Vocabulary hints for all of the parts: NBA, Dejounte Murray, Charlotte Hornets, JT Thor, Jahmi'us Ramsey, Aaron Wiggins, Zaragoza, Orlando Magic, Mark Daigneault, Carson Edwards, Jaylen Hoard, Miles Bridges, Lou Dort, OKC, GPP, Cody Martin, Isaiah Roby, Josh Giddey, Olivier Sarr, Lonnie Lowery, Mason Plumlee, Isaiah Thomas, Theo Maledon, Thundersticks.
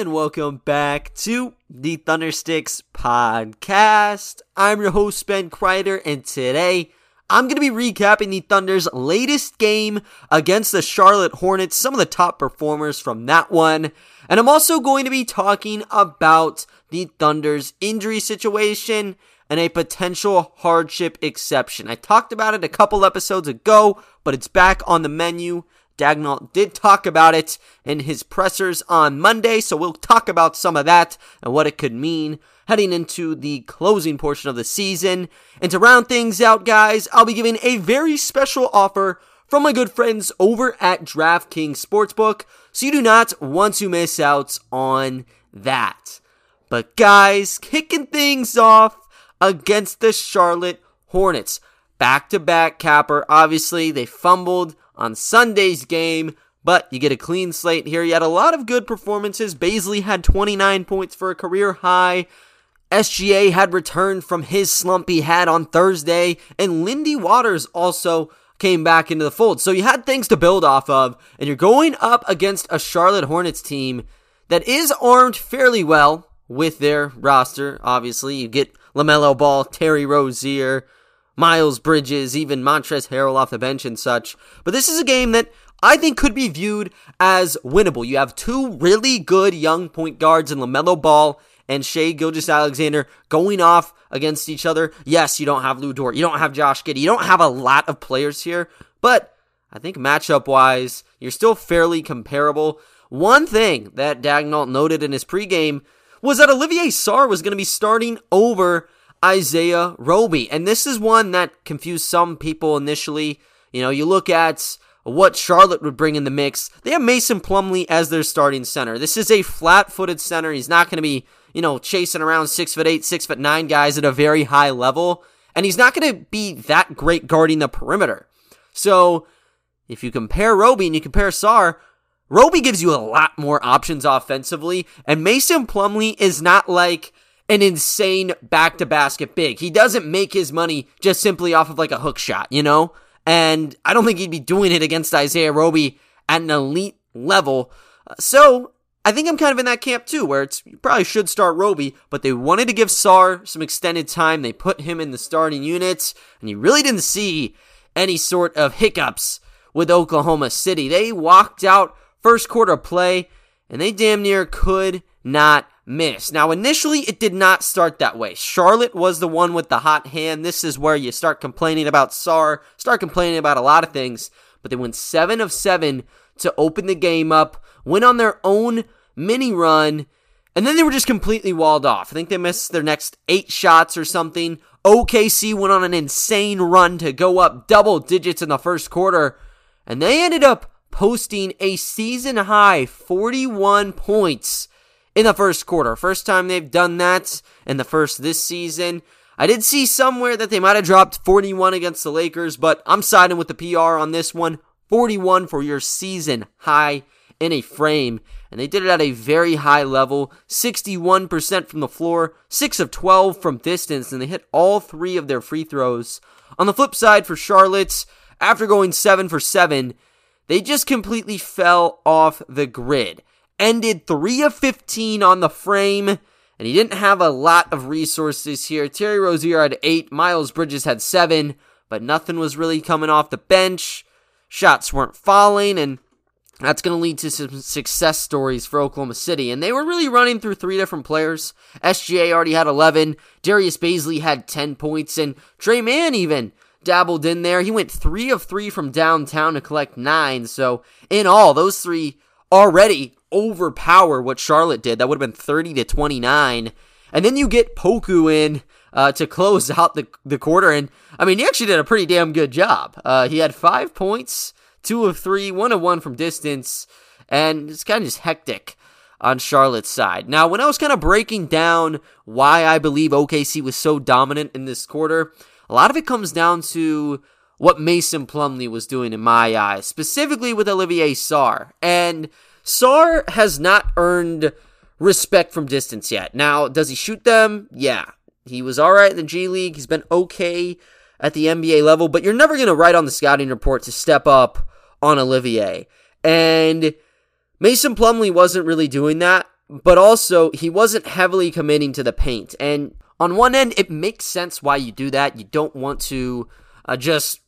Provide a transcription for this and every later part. and welcome back to the Thundersticks podcast. I'm your host, Ben Kreider, and today I'm going to be recapping the Thunder's latest game against the Charlotte Hornets, some of the top performers from that one, and I'm also going to be talking about the Thunder's injury situation and a potential hardship exception. I talked about it a couple episodes ago, but it's back on the menu. Daigneault did talk about it in his pressers on Monday, so we'll talk about some of that and what it could mean heading into the closing portion of the season. And to round things out, guys, I'll be giving a very special offer from my good friends over at DraftKings Sportsbook, so you do not want to miss out on that. But guys, kicking things off against the Charlotte Hornets. Back-to-back capper, obviously, they fumbled on Sunday's game, but you get a clean slate here. You had a lot of good performances. Bazley had 29 points for a career high. SGA had returned from his slump he had on Thursday, and Lindy Waters also came back into the fold. So you had things to build off of, and you're going up against a Charlotte Hornets team that is armed fairly well with their roster, obviously. You get LaMelo Ball, Terry Rozier, Miles Bridges, even Montrezl Harrell off the bench and such. But this is a game that I think could be viewed as winnable. You have two really good young point guards in LaMelo Ball and Shai Gilgeous-Alexander going off against each other. Yes, you don't have Lou Dort. You don't have Josh Giddey. You don't have a lot of players here. But I think matchup-wise, you're still fairly comparable. One thing that Daigneault noted in his pregame was that Olivier Sarr was going to be starting over Isaiah Roby. And this is one that confused some people initially. You know, you look at what Charlotte would bring in the mix. They have Mason Plumlee as their starting center. This is a flat-footed center. He's not going to be, you know, chasing around 6'8", 6'9" guys at a very high level. And he's not going to be that great guarding the perimeter. So if you compare Roby and you compare Sarr, Roby gives you a lot more options offensively. And Mason Plumlee is not like an insane back-to-basket big. He doesn't make his money just simply off of like a hook shot, you know? And I don't think he'd be doing it against Isaiah Roby at an elite level. So I think I'm kind of in that camp too, where it's you probably should start Roby, but they wanted to give Sarr some extended time. They put him in the starting unit, and you really didn't see any sort of hiccups with Oklahoma City. They walked out first quarter play, and they damn near could not miss. Now, initially, it did not start that way. Charlotte was the one with the hot hand. This is where you start complaining about Sarr, start complaining about a lot of things, but they went 7 of 7 to open the game up, went on their own mini run, and then they were just completely walled off. I think they missed their next 8 shots or something. OKC went on an insane run to go up double digits in the first quarter, and they ended up posting a season-high 41 points in the first quarter. First time they've done that in the first this season. I did see somewhere that they might have dropped 41 against the Lakers, but I'm siding with the PR on this one. 41 for your season high in a frame. And they did it at a very high level. 61% from the floor, 6 of 12 from distance, and they hit all 3 of their free throws. On the flip side for Charlotte, after going 7 for 7, they just completely fell off the grid. Ended 3 of 15 on the frame, and he didn't have a lot of resources here. Terry Rozier had 8, Miles Bridges had 7, but nothing was really coming off the bench. Shots weren't falling, and that's going to lead to some success stories for Oklahoma City. And they were really running through 3 different players. SGA already had 11, Darius Bazley had 10 points, and Trey Mann even dabbled in there. He went 3 of 3 from downtown to collect 9, so in all, those 3 already overpower what Charlotte did. That would have been 30 to 29. And then you get Poku in to close out the quarter. And I mean, he actually did a pretty damn good job. He had 5 points, 2 of 3, 1 of 1 from distance. And it's kind of just hectic on Charlotte's side. Now, when I was kind of breaking down why I believe OKC was so dominant in this quarter, a lot of it comes down to what Mason Plumlee was doing in my eyes, specifically with Olivier Sarr. And Sarr has not earned respect from distance yet. Now, does he shoot them? Yeah. He was all right in the G League. He's been okay at the NBA level, but you're never going to write on the scouting report to step up on Olivier. And Mason Plumlee wasn't really doing that. but also he wasn't heavily committing to the paint. And on one end, it makes sense why you do that. You don't want to just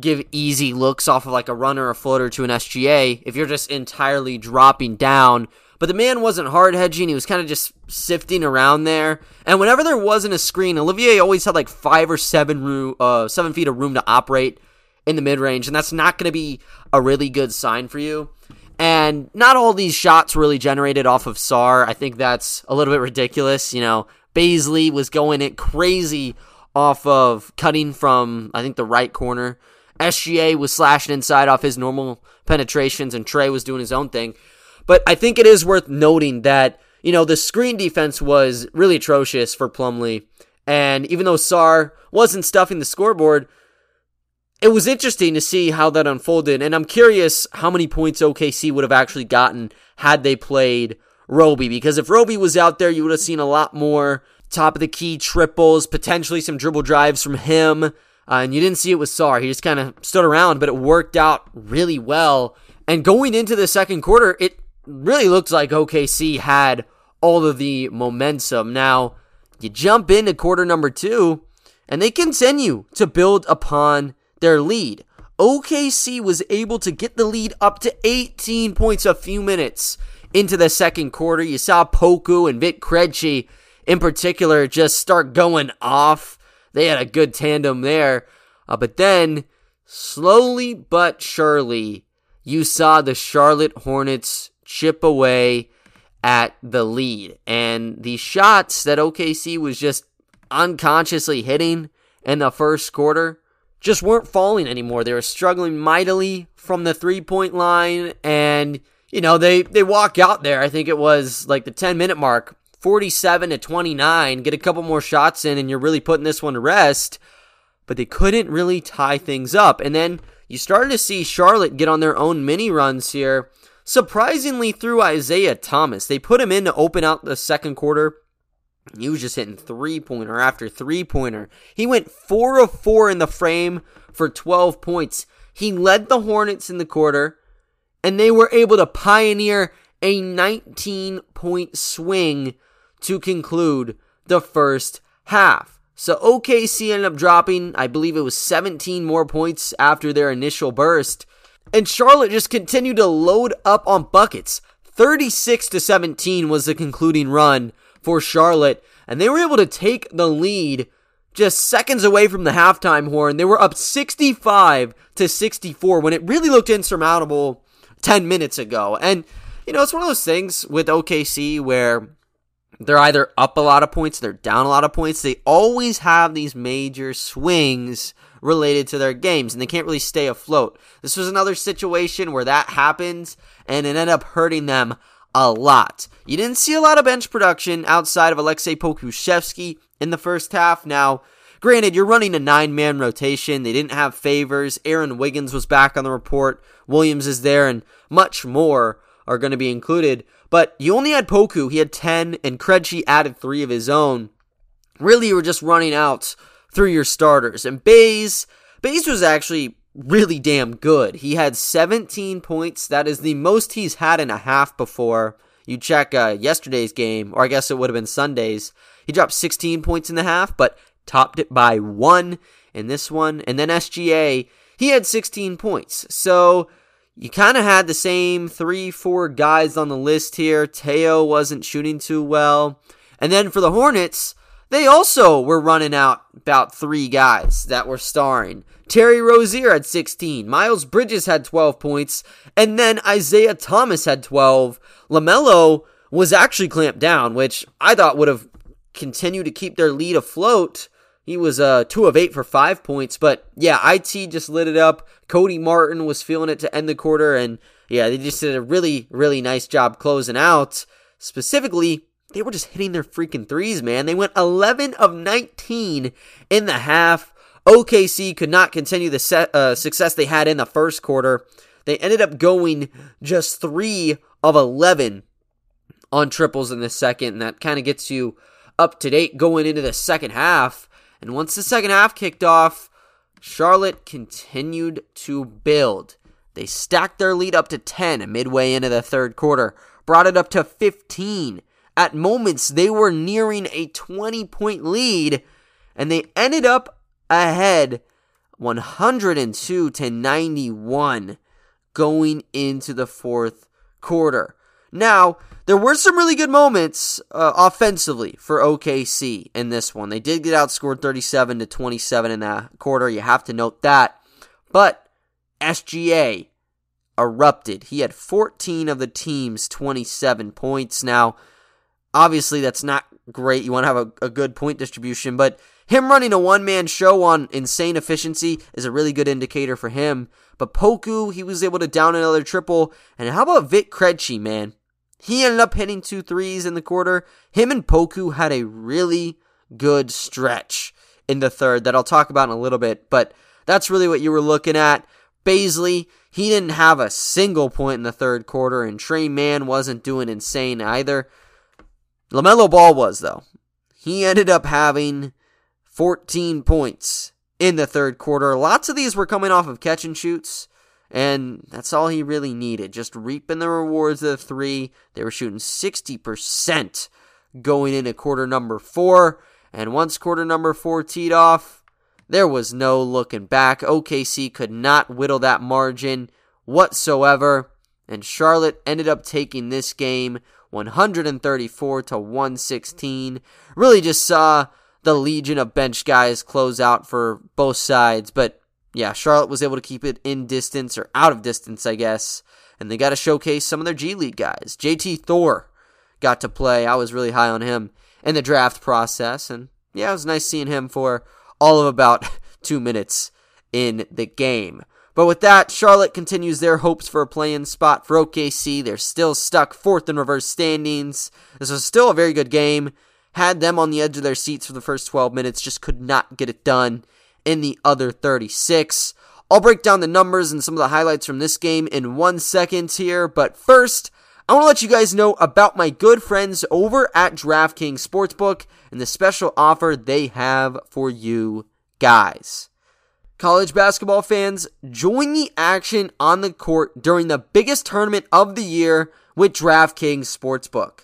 give easy looks off of like a runner or a floater to an SGA if you're just entirely dropping down. But the man wasn't hard hedging. He was kind of just sifting around there. And whenever there wasn't a screen, Olivier always had like 7 feet of room to operate in the mid-range. And that's not going to be a really good sign for you. And not all these shots really generated off of Sarr. I think that's a little bit ridiculous. You know, Bazley was going it crazy off of cutting from, I think, the right corner. SGA was slashing inside off his normal penetrations, and Trey was doing his own thing. But I think it is worth noting that, you know, the screen defense was really atrocious for Plumlee. And even though Sarr wasn't stuffing the scoreboard, it was interesting to see how that unfolded. And I'm curious how many points OKC would have actually gotten had they played Roby. Because if Roby was out there, you would have seen a lot more top-of-the-key triples, potentially some dribble drives from him. And you didn't see it with Sarr. He just kind of stood around, but it worked out really well. And going into the second quarter, it really looks like OKC had all of the momentum. Now, you jump into quarter number two, and they continue to build upon their lead. OKC was able to get the lead up to 18 points a few minutes into the second quarter. You saw Poku and Vít Krejčí in particular just start going off. They had a good tandem there. But then, slowly but surely, you saw the Charlotte Hornets chip away at the lead. And the shots that OKC was just unconsciously hitting in the first quarter just weren't falling anymore. They were struggling mightily from the three-point line. And, you know, they walk out there. I think it was like the 10-minute mark, 47-29. Get a couple more shots in, and you're really putting this one to rest. But they couldn't really tie things up. And then you started to see Charlotte get on their own mini-runs here, surprisingly through Isaiah Thomas. They put him in to open out the second quarter. He was just hitting three-pointer after three-pointer. He went 4 of 4 in the frame for 12 points. He led the Hornets in the quarter, and they were able to pioneer a 19-point swing to conclude the first half. So OKC ended up dropping, I believe it was 17 more points after their initial burst. And Charlotte just continued to load up on buckets. 36-17 was the concluding run for Charlotte, and they were able to take the lead just seconds away from the halftime horn. They were up 65-64 when it really looked insurmountable 10 minutes ago. And, you know, it's one of those things with OKC where they're either up a lot of points, they're down a lot of points. They always have these major swings related to their games, and they can't really stay afloat. This was another situation where that happens, and it ended up hurting them a lot. You didn't see a lot of bench production outside of Alexei Pokushevsky in the first half. Now, granted, you're running a 9-man rotation. They didn't have Favors. Aaron Wiggins was back on the report. Williams is there, and much more are going to be included. But you only had Poku. He had 10, and Krejci added 3 of his own. Really, you were just running out through your starters. And Baze was actually really damn good. He had 17 points. That is the most he's had in a half before. You check yesterday's game, or I guess it would have been Sunday's. He dropped 16 points in the half, but topped it by 1 in this one. And then SGA, he had 16 points. So you kind of had the same 3-4 guys on the list here. Theo wasn't shooting too well. And then for the Hornets, they also were running out about 3 guys that were starring. Terry Rozier had 16. Miles Bridges had 12 points. And then Isaiah Thomas had 12. LaMelo was actually clamped down, which I thought would have continued to keep their lead afloat. He was 2 of 8 for 5 points. But yeah, IT just lit it up. Cody Martin was feeling it to end the quarter. And yeah, they just did a really, really nice job closing out. Specifically, they were just hitting their freaking threes, man. They went 11 of 19 in the half. OKC could not continue the success they had in the first quarter. They ended up going just 3 of 11 on triples in the second, and that kind of gets you up to date going into the second half. And once the second half kicked off, Charlotte continued to build. They stacked their lead up to 10 midway into the third quarter. brought it up to 15. At moments, they were nearing a 20-point lead, and they ended up ahead 102-91 going into the fourth quarter. Now, there were some really good moments offensively for OKC in this one. They did get outscored 37-27 in that quarter. You have to note that. But SGA erupted. He had 14 of the team's 27 points. Now, obviously, that's not great. You want to have a good point distribution, but him running a one-man show on insane efficiency is a really good indicator for him. But Poku, he was able to down another triple. And how about Vít Krejčí, man? He ended up hitting 2 threes in the quarter. Him and Poku had a really good stretch in the third that I'll talk about in a little bit. But that's really what you were looking at. Bazley, he didn't have a single point in the third quarter. And Trey Mann wasn't doing insane either. LaMelo Ball was, though. He ended up having 14 points in the third quarter. Lots of these were coming off of catch and shoots, and that's all he really needed, just reaping the rewards of the three. They were shooting 60% going into quarter number 4, and once quarter number 4 teed off, there was no looking back. OKC could not whittle that margin whatsoever, and Charlotte ended up taking this game 134-116. Really just saw the legion of bench guys close out for both sides. But yeah, Charlotte was able to keep it in distance, or out of distance, I guess. And they got to showcase some of their G League guys. JT Thor got to play. I was really high on him in the draft process. And yeah, it was nice seeing him for all of about 2 minutes in the game. But with that, Charlotte continues their hopes for a play-in spot for OKC. They're still stuck fourth in reverse standings. This was still a very good game. Had them on the edge of their seats for the first 12 minutes, just could not get it done in the other 36. I'll break down the numbers and some of the highlights from this game in 1 second here, but first, I want to let you guys know about my good friends over at DraftKings Sportsbook and the special offer they have for you guys. College basketball fans, join the action on the court during the biggest tournament of the year with DraftKings Sportsbook.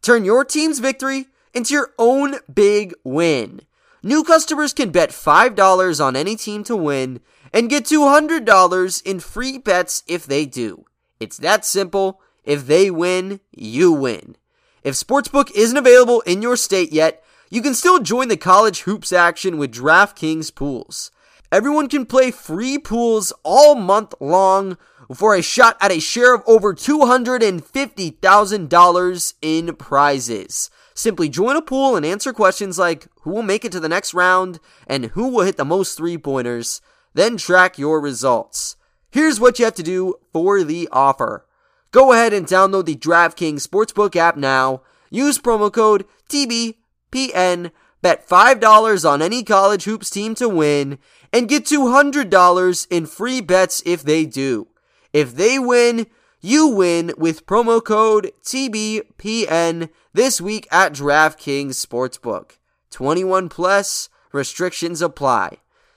Turn your team's victory into your own big win. New customers can bet $5 on any team to win and get $200 in free bets if they do. It's that simple. If they win, you win. If Sportsbook isn't available in your state yet, you can still join the college hoops action with DraftKings Pools. Everyone can play free pools all month long for a shot at a share of over $250,000 in prizes. Simply join a pool and answer questions like who will make it to the next round and who will hit the most three-pointers, then track your results. Here's what you have to do for the offer. Go ahead and download the DraftKings Sportsbook app now. Use promo code TBPN, bet $5 on any college hoops team to win, and get $200 in free bets if they do. If they win, you win with promo code TBPN this week at DraftKings Sportsbook. 21 plus, restrictions apply.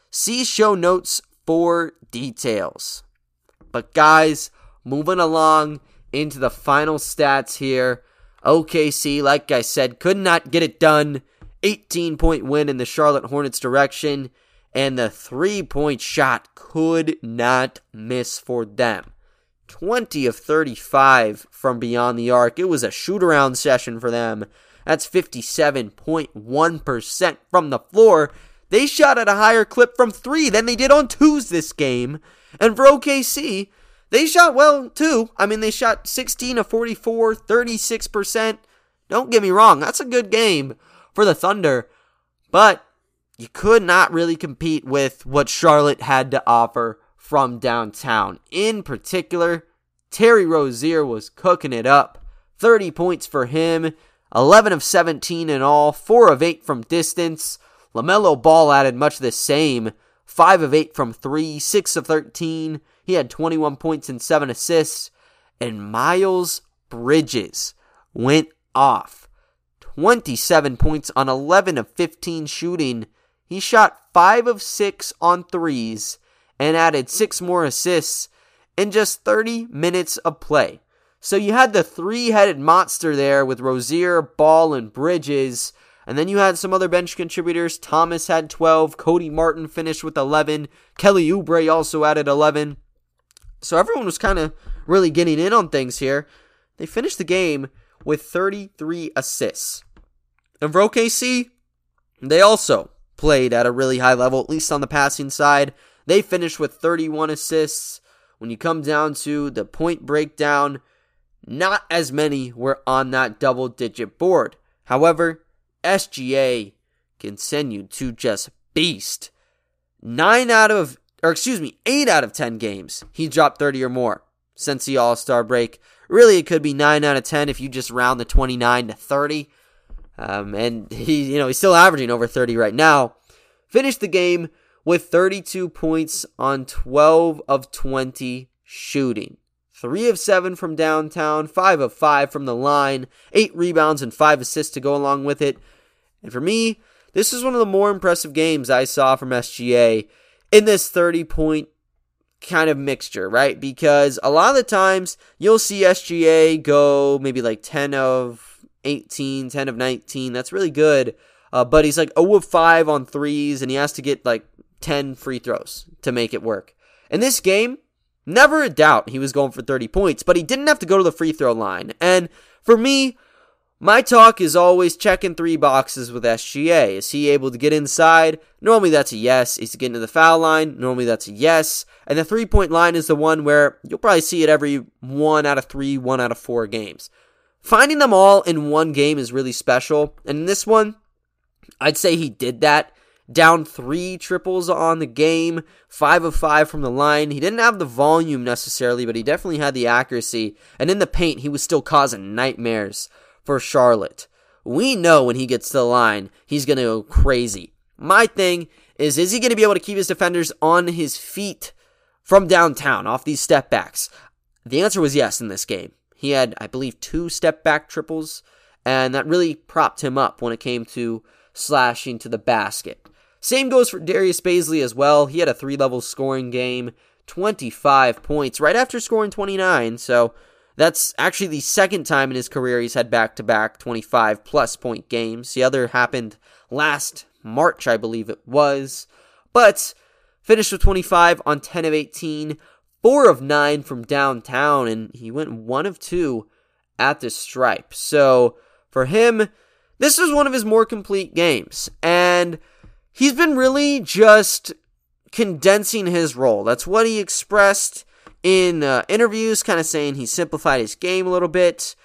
See show notes for details. But guys, moving along into the final stats here. OKC, like I said, could not get it done. 18-point win in the Charlotte Hornets' direction, and the three-point shot could not miss for them. 20 of 35 from beyond the arc. It was a shoot-around session for them. That's 57.1% from the floor. They shot at a higher clip from three than they did on twos this game. And for OKC, they shot well, too. I mean, they shot 16 of 44, 36%. Don't get me wrong, that's a good game for the Thunder. But you could not really compete with what Charlotte had to offer from downtown. In particular, Terry Rozier was cooking it up. 30 points for him, 11 of 17 in all, 4 of 8 from distance. LaMelo Ball added much the same, 5 of 8 from 3, 6 of 13. He had 21 points and 7 assists. And Miles Bridges went off. 27 points on 11 of 15 shooting. He shot 5 of 6 on threes and added 6 more assists in just 30 minutes of play. So you had the three-headed monster there with Rozier, Ball, and Bridges. And then you had some other bench contributors. Thomas had 12. Cody Martin finished with 11. Kelly Oubre also added 11. So everyone was kind of really getting in on things here. They finished the game with 33 assists. And for OKC, they also played at a really high level, at least on the passing side. They finished with 31 assists. When you come down to the point breakdown, not as many were on that double-digit board. However, SGA continued to just beast. 8 out of 10 games, he dropped 30 or more since the All-Star break. Really, it could be 9 out of 10 if you just round the 29 to 30. And he's still averaging over 30 right now. Finished the game with 32 points on 12 of 20 shooting. 3 of 7 from downtown, 5 of 5 from the line, 8 rebounds and 5 assists to go along with it. And for me, this is one of the more impressive games I saw from SGA in this 30-point kind of mixture, right? Because a lot of the times you'll see SGA go maybe like 10 of 18, 10 of 19. That's really good. But he's like 0 of 5 on threes, and he has to get like 10 free throws to make it work. In this game, never a doubt he was going for 30 points, but he didn't have to go to the free throw line. And for me, my talk is always checking three boxes with SGA. Is he able to get inside? Normally that's a yes. Is he getting to the foul line? Normally that's a yes. And the three-point line is the one where you'll probably see it every 1 out of 3, 1 out of 4 games. Finding them all in one game is really special. And in this one, I'd say he did that. Down 3 triples on the game, 5 of 5 from the line. He didn't have the volume necessarily, but he definitely had the accuracy. And in the paint, he was still causing nightmares for Charlotte. We know when he gets to the line, he's going to go crazy. My thing is he going to be able to keep his defenders on his feet from downtown off these step backs? The answer was yes in this game. He had, I believe, 2 step back triples, and that really propped him up when it came to slashing to the basket. Same goes for Darius Bazley as well. He had a 3-level scoring game, 25 points, right after scoring 29. So that's actually the second time in his career he's had back-to-back 25-plus point games. The other happened last March, I believe it was. But finished with 25 on 10 of 18, 4 of 9 from downtown, and he went 1 of 2 at the stripe. So for him, this was one of his more complete games. And he's been really just condensing his role. That's what he expressed in interviews, kind of saying he simplified his game a little bit.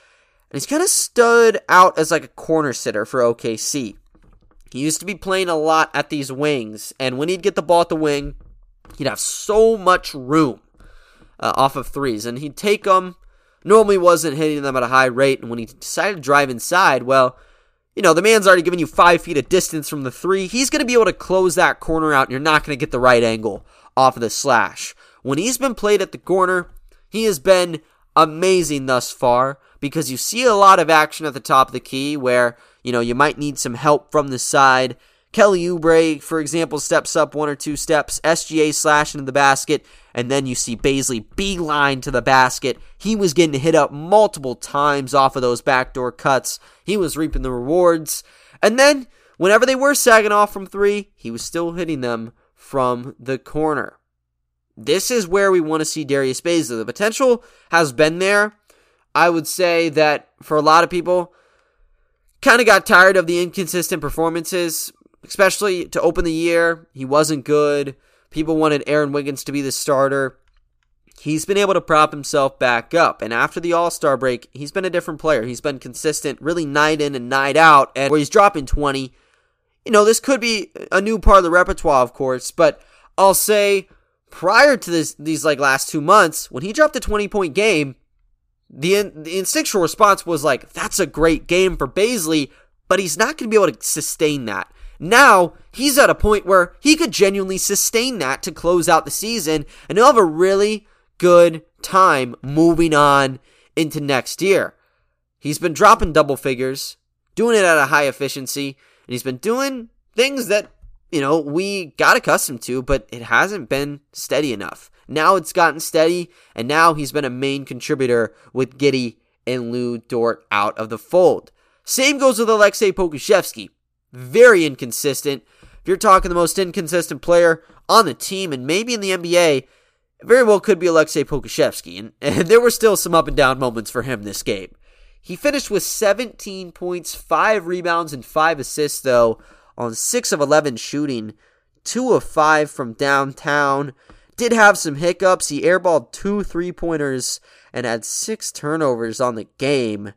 And he's kind of stood out as like a corner sitter for OKC. He used to be playing a lot at these wings. And when he'd get the ball at the wing, he'd have so much room off of threes. And he'd take them. Normally wasn't hitting them at a high rate. And when he decided to drive inside, well, the man's already given you 5 feet of distance from the three. He's going to be able to close that corner out, and you're not going to get the right angle off of the slash. When he's been played at the corner, he has been amazing thus far because you see a lot of action at the top of the key where, you might need some help from the side. Kelly Oubre, for example, steps up 1 or 2 steps. SGA slashing to the basket, and then you see Bazley beeline to the basket. He was getting hit up multiple times off of those backdoor cuts. He was reaping the rewards. And then, whenever they were sagging off from 3, he was still hitting them from the corner. This is where we want to see Darius Bazley. The potential has been there. I would say that for a lot of people, kind of got tired of the inconsistent performances. Especially to open the year, he wasn't good. People wanted Aaron Wiggins to be the starter. He's been able to prop himself back up. And after the All-Star break, he's been a different player. He's been consistent really night in and night out. And where he's dropping 20, this could be a new part of the repertoire, of course. But I'll say prior to these last 2 months, when he dropped a 20-point game, the instinctual response was like, that's a great game for Bazley, but he's not going to be able to sustain that. Now, he's at a point where he could genuinely sustain that to close out the season, and he'll have a really good time moving on into next year. He's been dropping double figures, doing it at a high efficiency, and he's been doing things that you know, we got accustomed to, but it hasn't been steady enough. Now it's gotten steady, and now he's been a main contributor with Giddey and Lou Dort out of the fold. Same goes with Alexei Pokushevsky. Very inconsistent. If you're talking the most inconsistent player on the team and maybe in the NBA, it very well could be Alexei Pokushevsky. And there were still some up and down moments for him this game. He finished with 17 points, 5 rebounds, and 5 assists, though, on 6 of 11 shooting, 2 of 5 from downtown. Did have some hiccups. He airballed 2 3-pointers and had 6 turnovers on the game.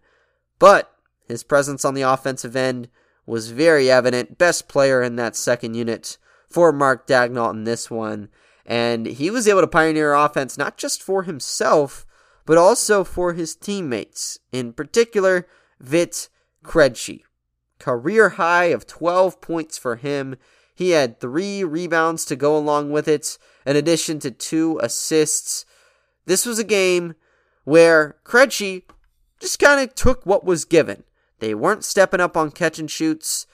But his presence on the offensive end was very evident. Best player in that second unit for Mark Daigneault in this one. And he was able to pioneer offense not just for himself, but also for his teammates. In particular, Vít Krejčí. Career high of 12 points for him. He had 3 rebounds to go along with it, in addition to 2 assists. This was a game where Krejčí just kind of took what was given. They weren't stepping up on catch and shoots.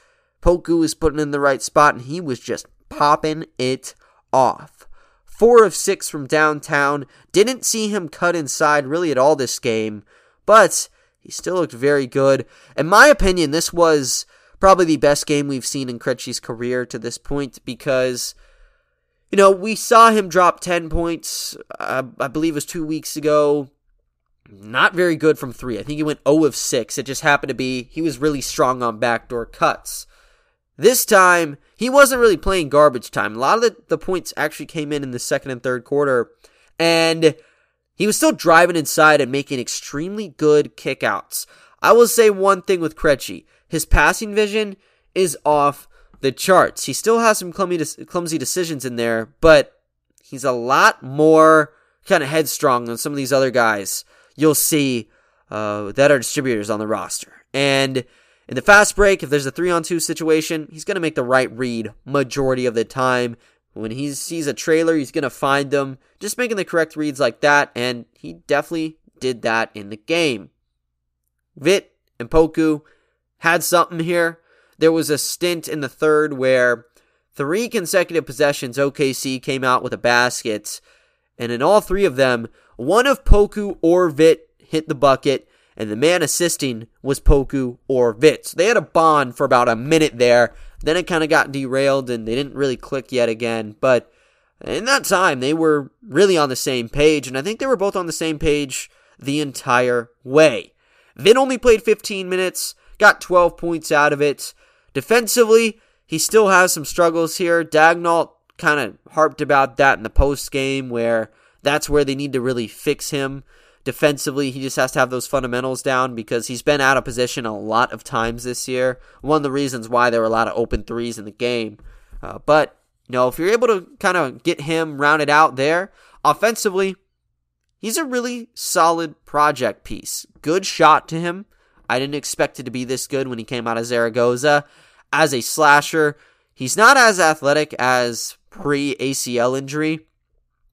Poku was putting in the right spot, and he was just popping it off. 4 of 6 from downtown. Didn't see him cut inside really at all this game, but he still looked very good. In my opinion, this was probably the best game we've seen in Krejčí's career to this point because, you know, we saw him drop 10 points, I believe it was 2 weeks ago. Not very good from 3. I think he went 0 of 6. It just happened to be he was really strong on backdoor cuts. This time, he wasn't really playing garbage time. A lot of the points actually came in the second and third quarter. And he was still driving inside and making extremely good kickouts. I will say one thing with Krejčí. His passing vision is off the charts. He still has some clumsy decisions in there, but he's a lot more kind of headstrong than some of these other guys you'll see that are distributors on the roster. And in the fast break, if there's a 3-on-2 situation, he's going to make the right read majority of the time. When he sees a trailer, he's going to find them. Just making the correct reads like that, and he definitely did that in the game. Vít and Poku had something here. There was a stint in the third where 3 consecutive possessions OKC came out with a basket, and in all 3 of them, one of Poku or Vít hit the bucket, and the man assisting was Poku or Vít. So they had a bond for about a minute there. Then it kind of got derailed, and they didn't really click yet again. But in that time, they were really on the same page, and I think they were both on the same page the entire way. Vít only played 15 minutes, got 12 points out of it. Defensively, he still has some struggles here. Daigneault kind of harped about that in the post game where that's where they need to really fix him. Defensively, he just has to have those fundamentals down because he's been out of position a lot of times this year. One of the reasons why there were a lot of open threes in the game. But, you know, if you're able to kind of get him rounded out there, offensively, he's a really solid project piece. Good shot to him. I didn't expect it to be this good when he came out of Zaragoza. As a slasher, he's not as athletic as pre-ACL injury,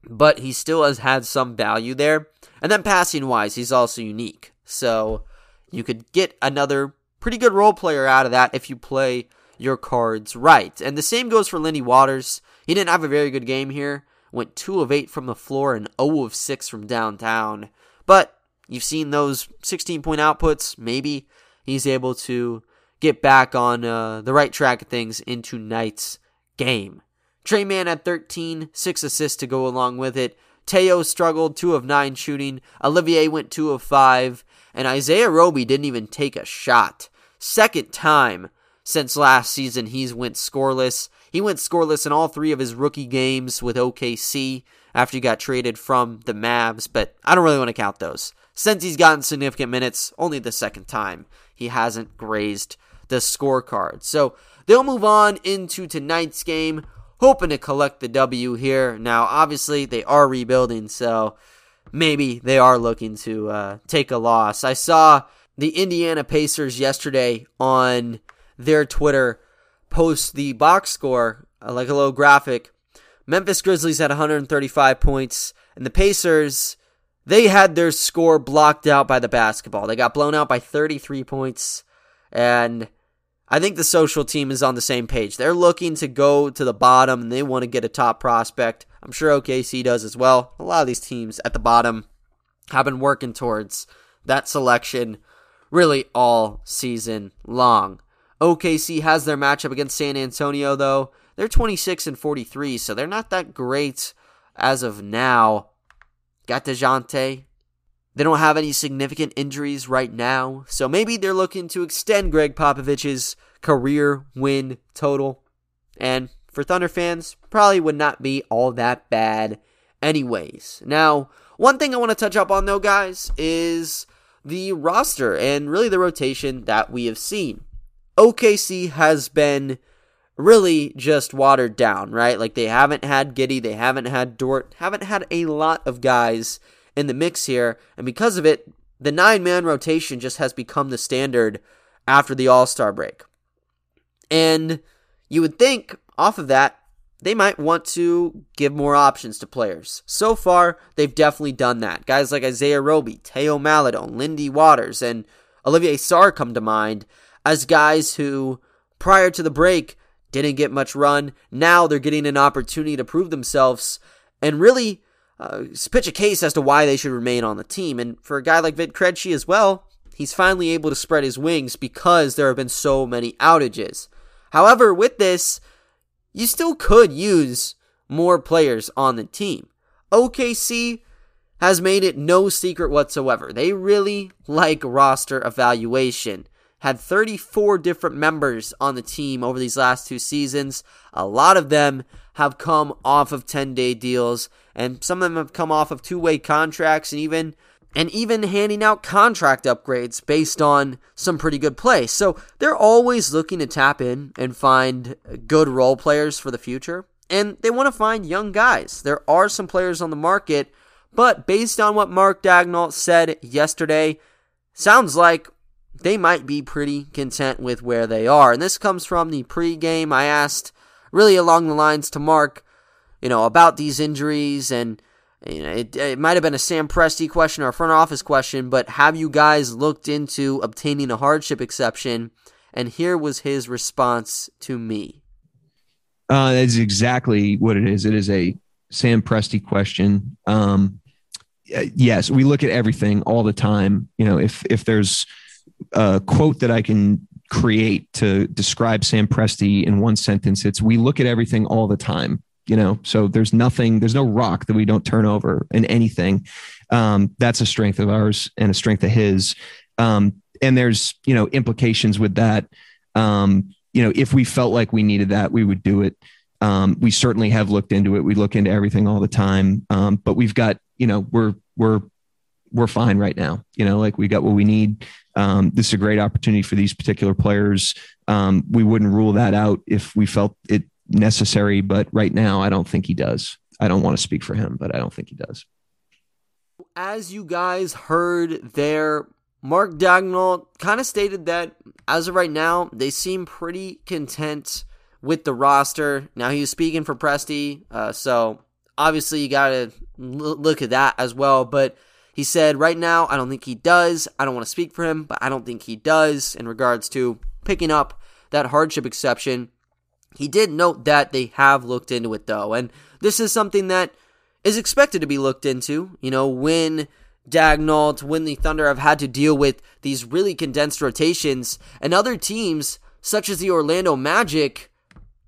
but he still has had some value there. And then passing-wise, he's also unique. So you could get another pretty good role player out of that if you play your cards right. And the same goes for Lindy Waters. He didn't have a very good game here. Went 2 of 8 from the floor and 0 of 6 from downtown. But you've seen those 16-point outputs. Maybe he's able to get back on the right track of things in tonight's game. Trey Mann had 13, 6 assists to go along with it. Theo struggled, 2 of 9 shooting. Olivier went 2 of 5. And Isaiah Roby didn't even take a shot. Second time since last season he's went scoreless. He went scoreless in all 3 of his rookie games with OKC after he got traded from the Mavs. But I don't really want to count those. Since he's gotten significant minutes, only the second time he hasn't grazed the scorecard. So they'll move on into tonight's game, hoping to collect the W here. Now, obviously, they are rebuilding, so maybe they are looking to take a loss. I saw the Indiana Pacers yesterday on their Twitter post the box score, like a little graphic. Memphis Grizzlies had 135 points, and the Pacers, they had their score blocked out by the basketball. They got blown out by 33 points, and I think the social team is on the same page. They're looking to go to the bottom, and they want to get a top prospect. I'm sure OKC does as well. A lot of these teams at the bottom have been working towards that selection really all season long. OKC has their matchup against San Antonio, though. They're 26-43, so they're not that great as of now. Got DeJounte. They don't have any significant injuries right now, so maybe they're looking to extend Greg Popovich's career win total. And for Thunder fans, probably would not be all that bad anyways. Now, one thing I want to touch up on, though, guys, is the roster and really the rotation that we have seen. OKC has been really just watered down, right? Like, they haven't had Giddey, they haven't had Dort, haven't had a lot of guys in the mix here, and because of it, the 9-man rotation just has become the standard after the All-Star break. And you would think, off of that, they might want to give more options to players. So far, they've definitely done that. Guys like Isaiah Roby, Theo Maledon, Lindy Waters, and Olivier Sarr come to mind as guys who, prior to the break, didn't get much run. Now they're getting an opportunity to prove themselves and really pitch a case as to why they should remain on the team. And for a guy like Vít Krejčí as well, he's finally able to spread his wings because there have been so many outages. However, with this, you still could use more players on the team. OKC has made it no secret whatsoever. They really like roster evaluation. Had 34 different members on the team over these last two seasons. A lot of them have come off of 10-day deals, and some of them have come off of two-way contracts, and even handing out contract upgrades based on some pretty good play. So they're always looking to tap in and find good role players for the future, and they want to find young guys. There are some players on the market, but based on what Mark Daigneault said yesterday, sounds like they might be pretty content with where they are. And this comes from the pregame. I asked really along the lines to Mark, about these injuries, and it might have been a Sam Presti question or a front office question, but have you guys looked into obtaining a hardship exception? And here was his response to me. That's exactly what it is. It is a Sam Presti question. Yes, we look at everything all the time. If there's a quote that I can create to describe Sam Presti in one sentence, it's, we look at everything all the time, so there's no rock that we don't turn over in anything. That's a strength of ours and a strength of his. And there's, implications with that. If we felt like we needed that, we would do it. We certainly have looked into it. We look into everything all the time. But we've got, we're fine right now. We got what we need. This is a great opportunity for these particular players. We wouldn't rule that out if we felt it necessary, but right now I don't think he does. I don't want to speak for him, but I don't think he does. As you guys heard there, Mark Daigneault kind of stated that as of right now, they seem pretty content with the roster. Now, he was speaking for Presti, so obviously you got to look at that as well, but he said, right now, I don't think he does. I don't want to speak for him, but I don't think he does in regards to picking up that hardship exception. He did note that they have looked into it, though, and this is something that is expected to be looked into. When Daigneault, when the Thunder have had to deal with these really condensed rotations, and other teams, such as the Orlando Magic,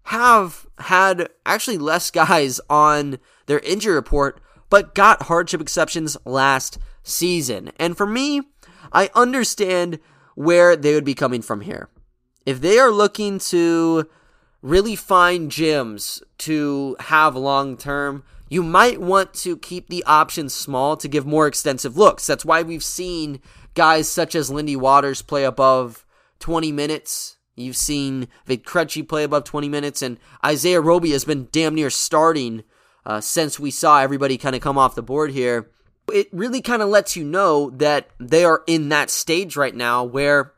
have had actually less guys on their injury report, but got hardship exceptions last season. And for me, I understand where they would be coming from here. If they are looking to really find gems to have long-term, you might want to keep the options small to give more extensive looks. That's why we've seen guys such as Lindy Waters play above 20 minutes. You've seen Vít Krejčí play above 20 minutes, and Isaiah Roby has been damn near starting since we saw everybody kind of come off the board here. It really kind of lets you know that they are in that stage right now where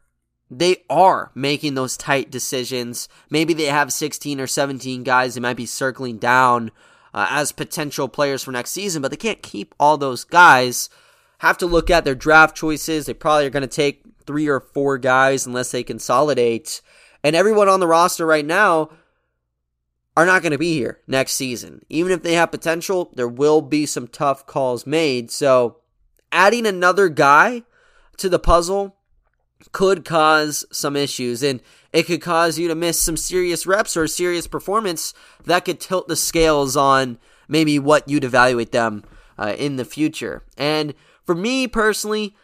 they are making those tight decisions. Maybe they have 16 or 17 guys they might be circling down as potential players for next season, but they can't keep all those guys. Have to look at their draft choices. They probably are going to take 3 or 4 guys unless they consolidate. And everyone on the roster right now are not going to be here next season. Even if they have potential, there will be some tough calls made. So adding another guy to the puzzle could cause some issues, and it could cause you to miss some serious reps or serious performance that could tilt the scales on maybe what you'd evaluate them in the future. And for me personally,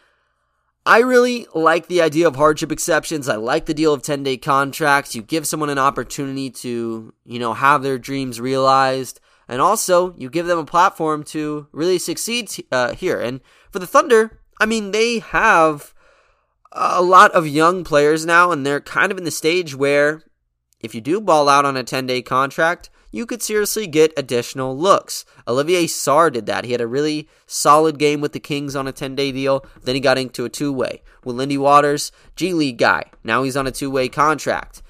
I really like the idea of hardship exceptions. I like the deal of 10-day contracts. You give someone an opportunity to, you know, have their dreams realized. And also, you give them a platform to really succeed here. And for the Thunder, I mean, they have a lot of young players now, and they're kind of in the stage where if you do ball out on a 10-day contract, you could seriously get additional looks. Olivier Sarr did that. He had a really solid game with the Kings on a 10-day deal. Then he got into a two-way. With Lindy Waters, G League guy. Now he's on a two-way contract.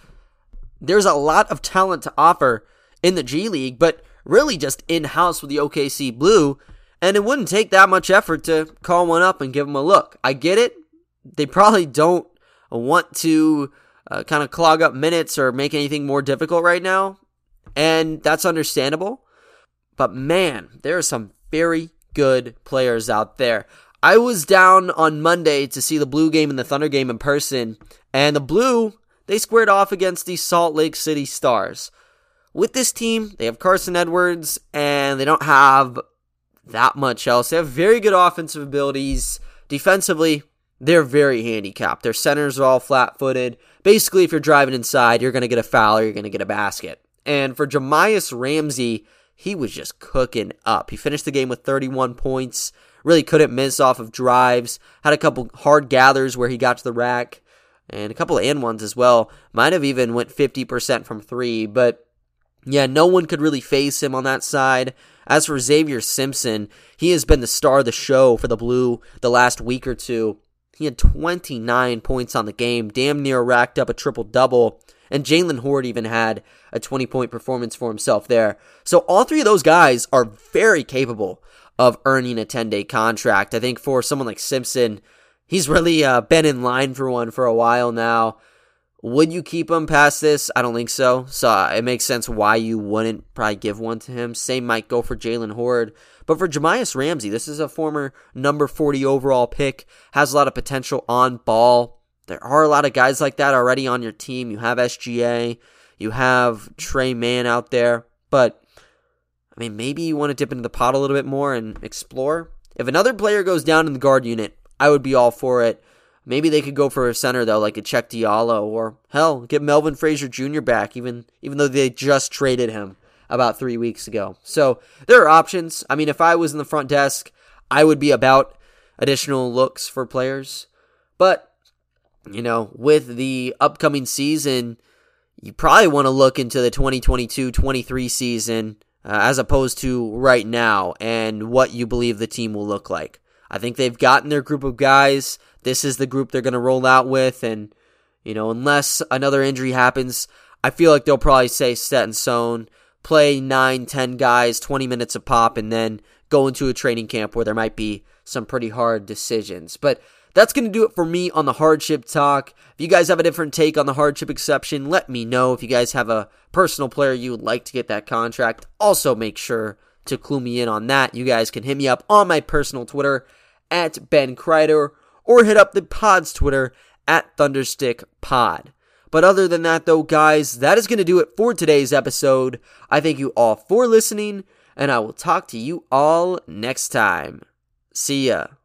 There's a lot of talent to offer in the G League, but really just in-house with the OKC Blue, and it wouldn't take that much effort to call one up and give him a look. I get it. They probably don't want to kind of clog up minutes or make anything more difficult right now. And that's understandable. But man, there are some very good players out there. I was down on Monday to see the Blue game and the Thunder game in person. And the Blue, they squared off against the Salt Lake City Stars. With this team, they have Carson Edwards, and they don't have that much else. They have very good offensive abilities. Defensively, they're very handicapped. Their centers are all flat-footed. Basically, if you're driving inside, you're going to get a foul or you're going to get a basket. And for Jahmi'us Ramsey, he was just cooking up. He finished the game with 31 points, really couldn't miss off of drives, had a couple hard gathers where he got to the rack, and a couple of and ones as well. Might have even went 50% from three, but yeah, no one could really face him on that side. As for Xavier Simpson, he has been the star of the show for the Blue the last week or two. He had 29 points on the game, damn near racked up a triple-double. And Jaylen Hoard even had a 20-point performance for himself there. So all three of those guys are very capable of earning a 10-day contract. I think for someone like Simpson, he's really been in line for one for a while now. Would you keep him past this? I don't think so. So it makes sense why you wouldn't probably give one to him. Same might go for Jaylen Hoard. But for Jahmi'us Ramsey, this is a former number 40 overall pick. Has a lot of potential on ball. There are a lot of guys like that already on your team. You have SGA. You have Trey Mann out there. But, I mean, maybe you want to dip into the pot a little bit more and explore. If another player goes down in the guard unit, I would be all for it. Maybe they could go for a center, though, like a Cheick Diallo. Or, hell, get Melvin Frazier Jr. back, even though they just traded him about 3 weeks ago. So, there are options. I mean, if I was in the front desk, I would be about additional looks for players. But, you know, with the upcoming season, you probably want to look into the 2022-23 season as opposed to right now and what you believe the team will look like. I think they've gotten their group of guys. This is the group they're going to roll out with. And, you know, unless another injury happens, I feel like they'll probably say set in stone, play 9-10 guys, 20 minutes a pop, and then go into a training camp where there might be some pretty hard decisions. But that's going to do it for me on the hardship talk. If you guys have a different take on the hardship exception, let me know. If you guys have a personal player you would like to get that contract, also make sure to clue me in on that. You guys can hit me up on my personal Twitter at Ben Kreider or hit up the pod's Twitter at Thunderstick Pod. But other than that, though, guys, that is going to do it for today's episode. I thank you all for listening, and I will talk to you all next time. See ya.